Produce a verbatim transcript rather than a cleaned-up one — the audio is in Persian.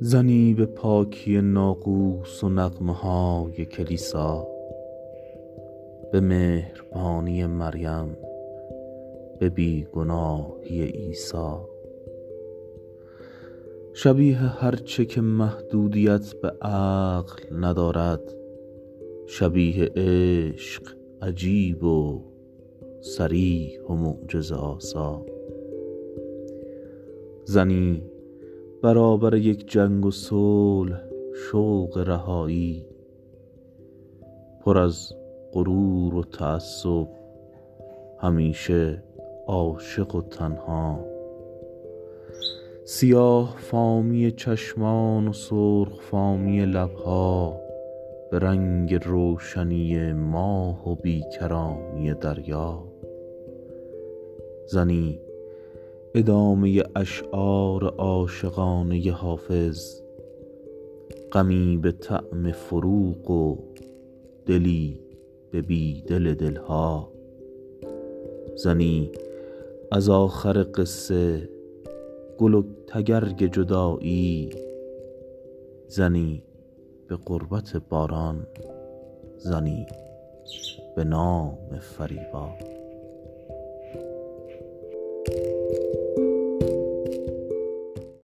زنی به پاکی ناقوس و نغمه های کلیسا، به مهربانی مریم، به بیگناهی عیسی، شبیه هرچه که محدودیت به عقل ندارد، شبیه عشق عجیب و صریح و معجزه آسا. زنی برابر یک جنگ و صلح، شوق رهایی، پر از غرور و تعصب، همیشه عاشق و تنها، سیاه فامی چشمان و سرخ فامی لبها، به رنگ روشنی ماه و بیکرامی دریا. زنی ادامه اشعار عاشقانه حافظ، غمی به طعم فروق و دلی به بی دل دلها. زنی از آخر قصه، گل و تگرگ جدایی، زنی به قربت باران، زنی به نام فریبا.